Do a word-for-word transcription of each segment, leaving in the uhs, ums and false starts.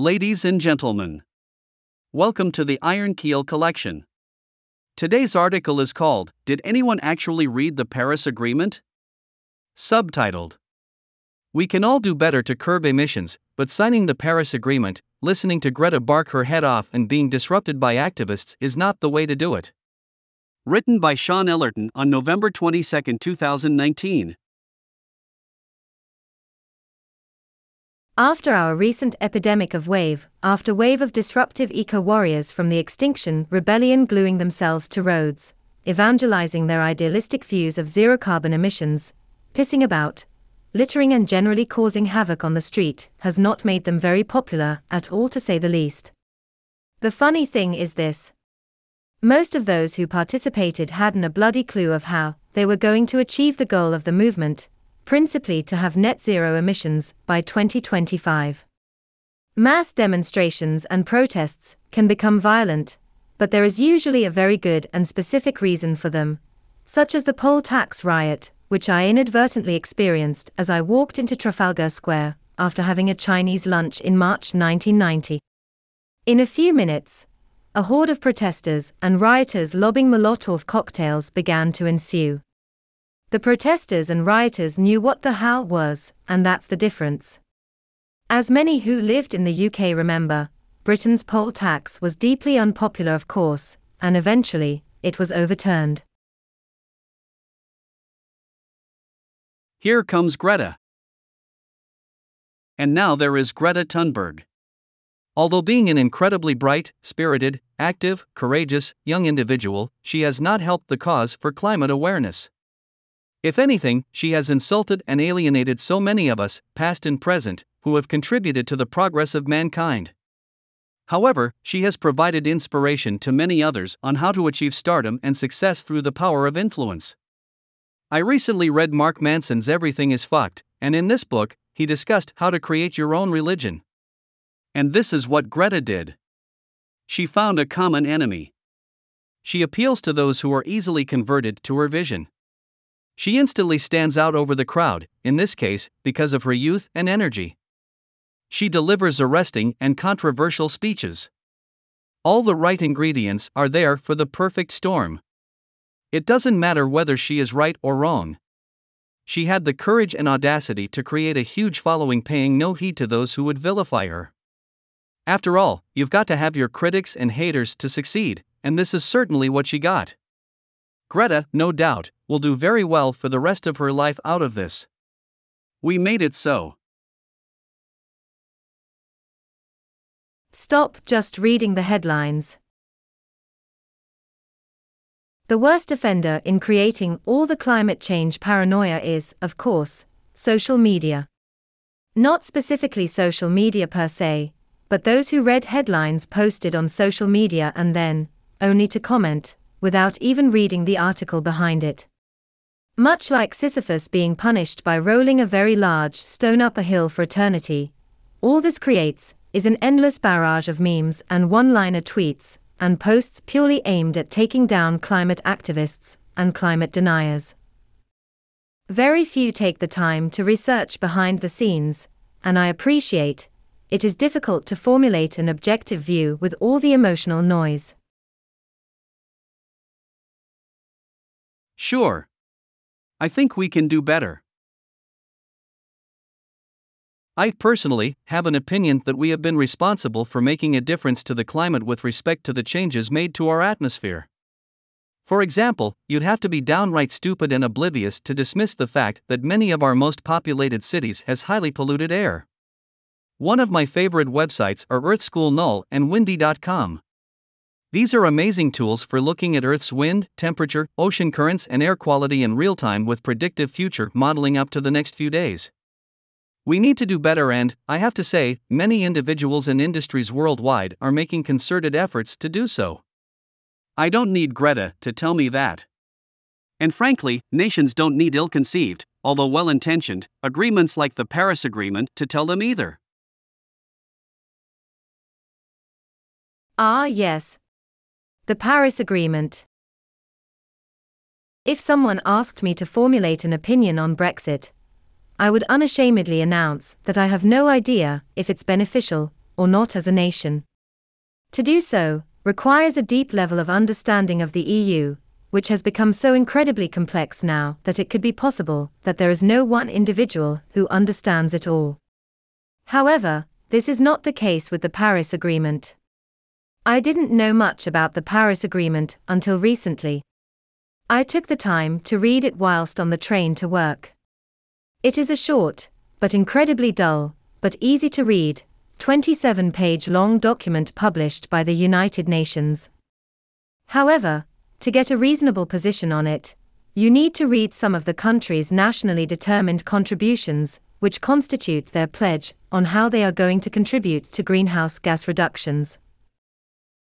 Ladies and gentlemen, welcome to the Iron Keel Collection. Today's article is called, Did Anyone Actually Read the Paris Agreement? Subtitled, We can all do better to curb emissions, but signing the Paris Agreement, listening to Greta bark her head off and being disrupted by activists is not the way to do it. Written by Shôn Ellerton on November twenty-second, two thousand nineteen. After our recent epidemic of wave, after wave of disruptive eco-warriors from the Extinction Rebellion gluing themselves to roads, evangelizing their idealistic views of zero-carbon emissions, pissing about, littering and generally causing havoc on the street has not made them very popular at all, to say the least. The funny thing is this. Most of those who participated hadn't a bloody clue of how they were going to achieve the goal of the movement, principally to have net zero emissions by twenty twenty-five. Mass demonstrations and protests can become violent, but there is usually a very good and specific reason for them, such as the poll tax riot, which I inadvertently experienced as I walked into Trafalgar Square after having a Chinese lunch in March nineteen ninety. In a few minutes, a horde of protesters and rioters lobbing Molotov cocktails began to ensue. The protesters and rioters knew what the how was, and that's the difference. As many who lived in the U K remember, Britain's poll tax was deeply unpopular, of course, and eventually, it was overturned. Here comes Greta. And now there is Greta Thunberg. Although being an incredibly bright, spirited, active, courageous, young individual, she has not helped the cause for climate awareness. If anything, she has insulted and alienated so many of us, past and present, who have contributed to the progress of mankind. However, she has provided inspiration to many others on how to achieve stardom and success through the power of influence. I recently read Mark Manson's Everything is Fucked, and in this book, he discussed how to create your own religion. And this is what Greta did. She found a common enemy. She appeals to those who are easily converted to her vision. She instantly stands out over the crowd, in this case, because of her youth and energy. She delivers arresting and controversial speeches. All the right ingredients are there for the perfect storm. It doesn't matter whether she is right or wrong. She had the courage and audacity to create a huge following, paying no heed to those who would vilify her. After all, you've got to have your critics and haters to succeed, and this is certainly what she got. Greta, no doubt, will do very well for the rest of her life out of this. We made it so. Stop just reading the headlines. The worst offender in creating all the climate change paranoia is, of course, social media. Not specifically social media per se, but those who read headlines posted on social media and then, only to comment, without even reading the article behind it. Much like Sisyphus being punished by rolling a very large stone up a hill for eternity, all this creates is an endless barrage of memes and one-liner tweets and posts purely aimed at taking down climate activists and climate deniers. Very few take the time to research behind the scenes, and I appreciate it is difficult to formulate an objective view with all the emotional noise. Sure. I think we can do better. I personally have an opinion that we have been responsible for making a difference to the climate with respect to the changes made to our atmosphere. For example, you'd have to be downright stupid and oblivious to dismiss the fact that many of our most populated cities has highly polluted air. One of my favorite websites are Earthschoolnull and Windy dot com. These are amazing tools for looking at Earth's wind, temperature, ocean currents and air quality in real time with predictive future modeling up to the next few days. We need to do better, and, I have to say, many individuals and industries worldwide are making concerted efforts to do so. I don't need Greta to tell me that. And frankly, nations don't need ill-conceived, although well-intentioned, agreements like the Paris Agreement to tell them either. Ah, yes. The Paris Agreement. If someone asked me to formulate an opinion on Brexit, I would unashamedly announce that I have no idea if it's beneficial or not as a nation. To do so requires a deep level of understanding of the E U, which has become so incredibly complex now that it could be possible that there is no one individual who understands it all. However, this is not the case with the Paris Agreement. I didn't know much about the Paris Agreement until recently. I took the time to read it whilst on the train to work. It is a short, but incredibly dull, but easy to read, twenty-seven page long document published by the United Nations. However, to get a reasonable position on it, you need to read some of the country's nationally determined contributions, which constitute their pledge on how they are going to contribute to greenhouse gas reductions.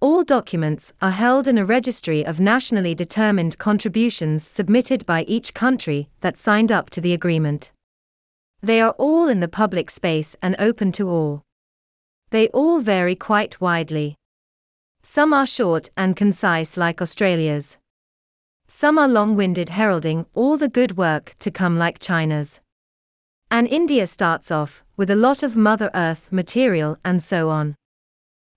All documents are held in a registry of nationally determined contributions submitted by each country that signed up to the agreement. They are all in the public space and open to all. They all vary quite widely. Some are short and concise like Australia's. Some are long-winded, heralding all the good work to come like China's. And India starts off with a lot of Mother Earth material and so on.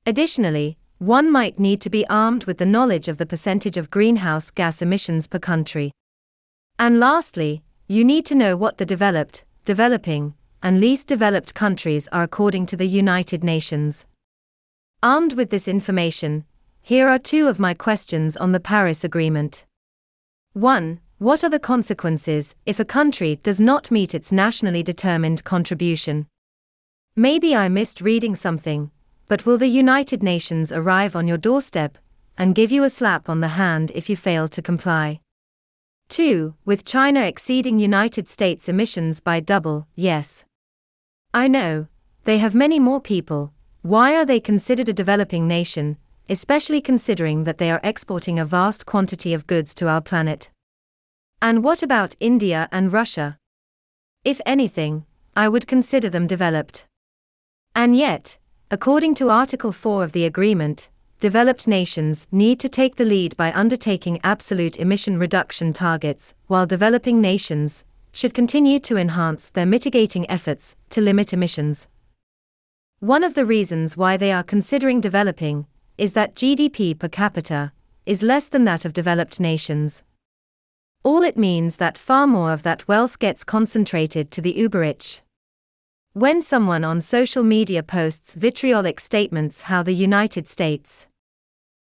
Additionally, one might need to be armed with the knowledge of the percentage of greenhouse gas emissions per country. And lastly, you need to know what the developed, developing, and least developed countries are according to the United Nations. Armed with this information, here are two of my questions on the Paris Agreement. one. What are the consequences if a country does not meet its nationally determined contribution? Maybe I missed reading something, but will the United Nations arrive on your doorstep and give you a slap on the hand if you fail to comply? two. With China exceeding United States emissions by double, yes. I know, they have many more people. Why are they considered a developing nation, especially considering that they are exporting a vast quantity of goods to our planet? And what about India and Russia? If anything, I would consider them developed. And yet, according to Article four of the agreement, developed nations need to take the lead by undertaking absolute emission reduction targets, while developing nations should continue to enhance their mitigating efforts to limit emissions. One of the reasons why they are considering developing is that G D P per capita is less than that of developed nations. All it means that far more of that wealth gets concentrated to the uber-rich. When someone on social media posts vitriolic statements how the United States...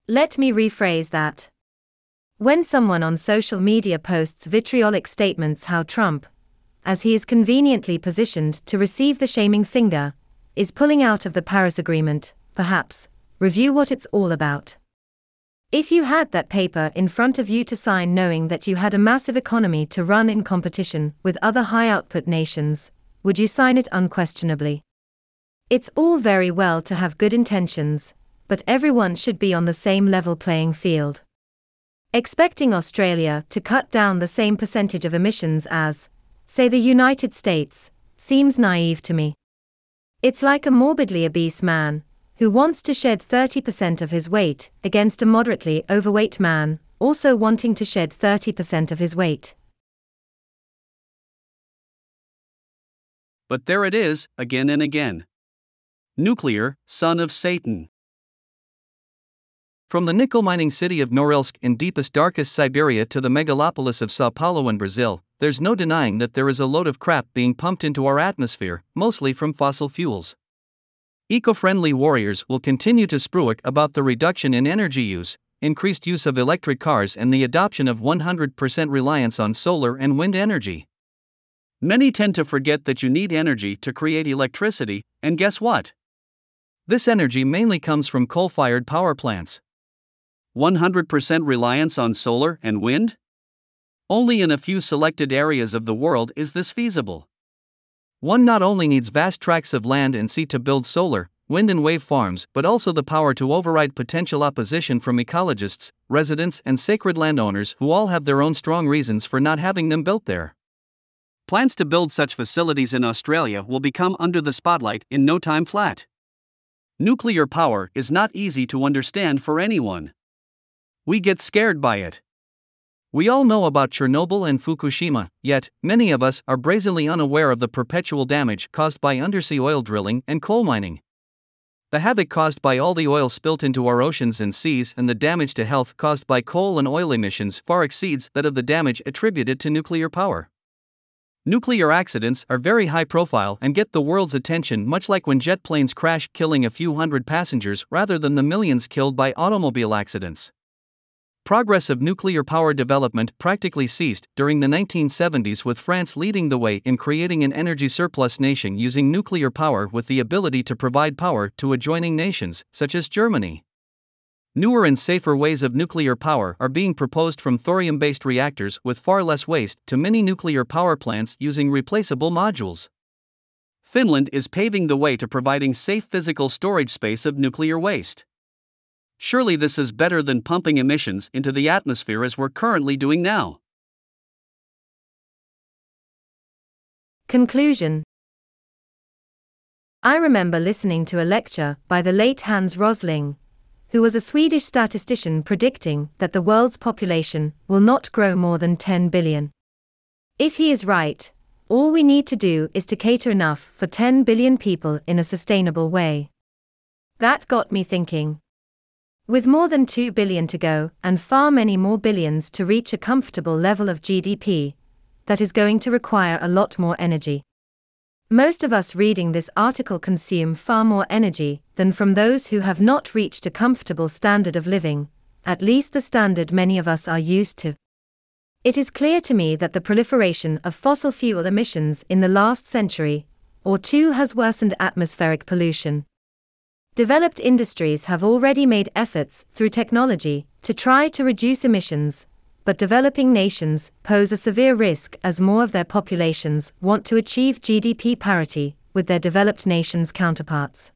Let me rephrase that. When someone on social media posts vitriolic statements how Trump, as he is conveniently positioned to receive the shaming finger, is pulling out of the Paris Agreement, perhaps review what it's all about. If you had that paper in front of you to sign knowing that you had a massive economy to run in competition with other high-output nations, would you sign it? Unquestionably. It's all very well to have good intentions, but everyone should be on the same level playing field. Expecting Australia to cut down the same percentage of emissions as, say, the United States, seems naive to me. It's like a morbidly obese man who wants to shed thirty percent of his weight against a moderately overweight man also wanting to shed thirty percent of his weight. But there it is, again and again. Nuclear, son of Satan. From the nickel mining city of Norilsk in deepest darkest Siberia to the megalopolis of Sao Paulo in Brazil, there's no denying that there is a load of crap being pumped into our atmosphere, mostly from fossil fuels. Eco-friendly warriors will continue to spruik about the reduction in energy use, increased use of electric cars and the adoption of one hundred percent reliance on solar and wind energy. Many tend to forget that you need energy to create electricity, and guess what? This energy mainly comes from coal-fired power plants. one hundred percent reliance on solar and wind? Only in a few selected areas of the world is this feasible. One not only needs vast tracts of land and sea to build solar, wind and wave farms, but also the power to override potential opposition from ecologists, residents and sacred landowners who all have their own strong reasons for not having them built there. Plans to build such facilities in Australia will become under the spotlight in no time flat. Nuclear power is not easy to understand for anyone. We get scared by it. We all know about Chernobyl and Fukushima, yet, many of us are brazenly unaware of the perpetual damage caused by undersea oil drilling and coal mining. The havoc caused by all the oil spilt into our oceans and seas and the damage to health caused by coal and oil emissions far exceeds that of the damage attributed to nuclear power. Nuclear accidents are very high profile and get the world's attention, much like when jet planes crash, killing a few hundred passengers rather than the millions killed by automobile accidents. Progress of nuclear power development practically ceased during the nineteen seventies, with France leading the way in creating an energy surplus nation using nuclear power with the ability to provide power to adjoining nations, such as Germany. Newer and safer ways of nuclear power are being proposed, from thorium-based reactors with far less waste to mini nuclear power plants using replaceable modules. Finland is paving the way to providing safe physical storage space of nuclear waste. Surely this is better than pumping emissions into the atmosphere as we're currently doing now. Conclusion. I remember listening to a lecture by the late Hans Rosling, who was a Swedish statistician, predicting that the world's population will not grow more than ten billion. If he is right, all we need to do is to cater enough for ten billion people in a sustainable way. That got me thinking. With more than two billion to go and far many more billions to reach a comfortable level of G D P, that is going to require a lot more energy. Most of us reading this article consume far more energy than from those who have not reached a comfortable standard of living, at least the standard many of us are used to. It is clear to me that the proliferation of fossil fuel emissions in the last century or two has worsened atmospheric pollution. Developed industries have already made efforts through technology to try to reduce emissions, but developing nations pose a severe risk as more of their populations want to achieve G D P parity with their developed nations' counterparts.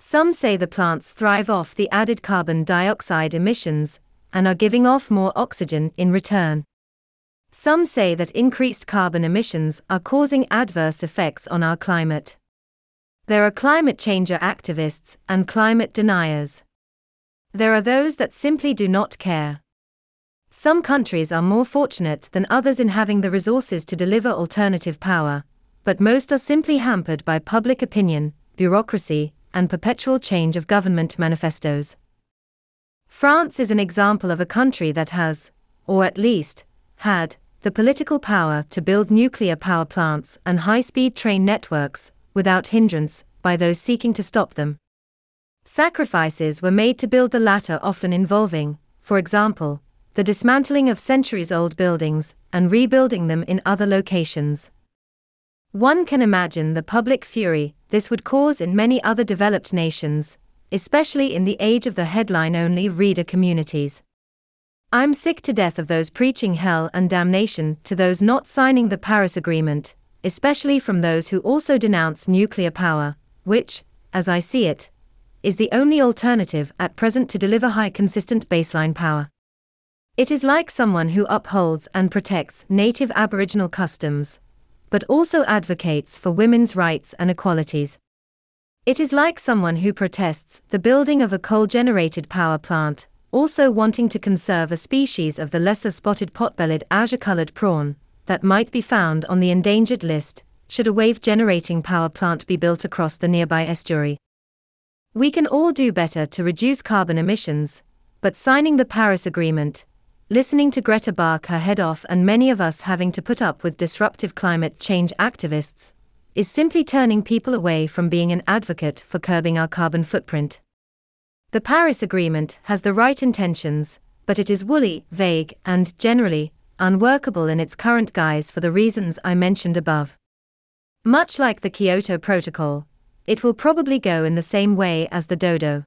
Some say the plants thrive off the added carbon dioxide emissions and are giving off more oxygen in return. Some say that increased carbon emissions are causing adverse effects on our climate. There are climate changer activists and climate deniers. There are those that simply do not care. Some countries are more fortunate than others in having the resources to deliver alternative power, but most are simply hampered by public opinion, bureaucracy, and perpetual change of government manifestos. France is an example of a country that has, or at least, had, the political power to build nuclear power plants and high-speed train networks without hindrance by those seeking to stop them. Sacrifices were made to build the latter, often involving, for example, the dismantling of centuries-old buildings and rebuilding them in other locations. One can imagine the public fury this would cause in many other developed nations, especially in the age of the headline-only reader communities. I'm sick to death of those preaching hell and damnation to those not signing the Paris Agreement, especially from those who also denounce nuclear power, which, as I see it, is the only alternative at present to deliver high consistent baseline power. It is like someone who upholds and protects native Aboriginal customs, but also advocates for women's rights and equalities. It is like someone who protests the building of a coal-generated power plant, also wanting to conserve a species of the lesser spotted pot-bellied azure-coloured prawn that might be found on the endangered list, should a wave-generating power plant be built across the nearby estuary. We can all do better to reduce carbon emissions, but signing the Paris Agreement, listening to Greta bark her head off, and many of us having to put up with disruptive climate change activists, is simply turning people away from being an advocate for curbing our carbon footprint. The Paris Agreement has the right intentions, but it is woolly, vague, and generally unworkable in its current guise for the reasons I mentioned above. Much like the Kyoto Protocol, it will probably go in the same way as the dodo.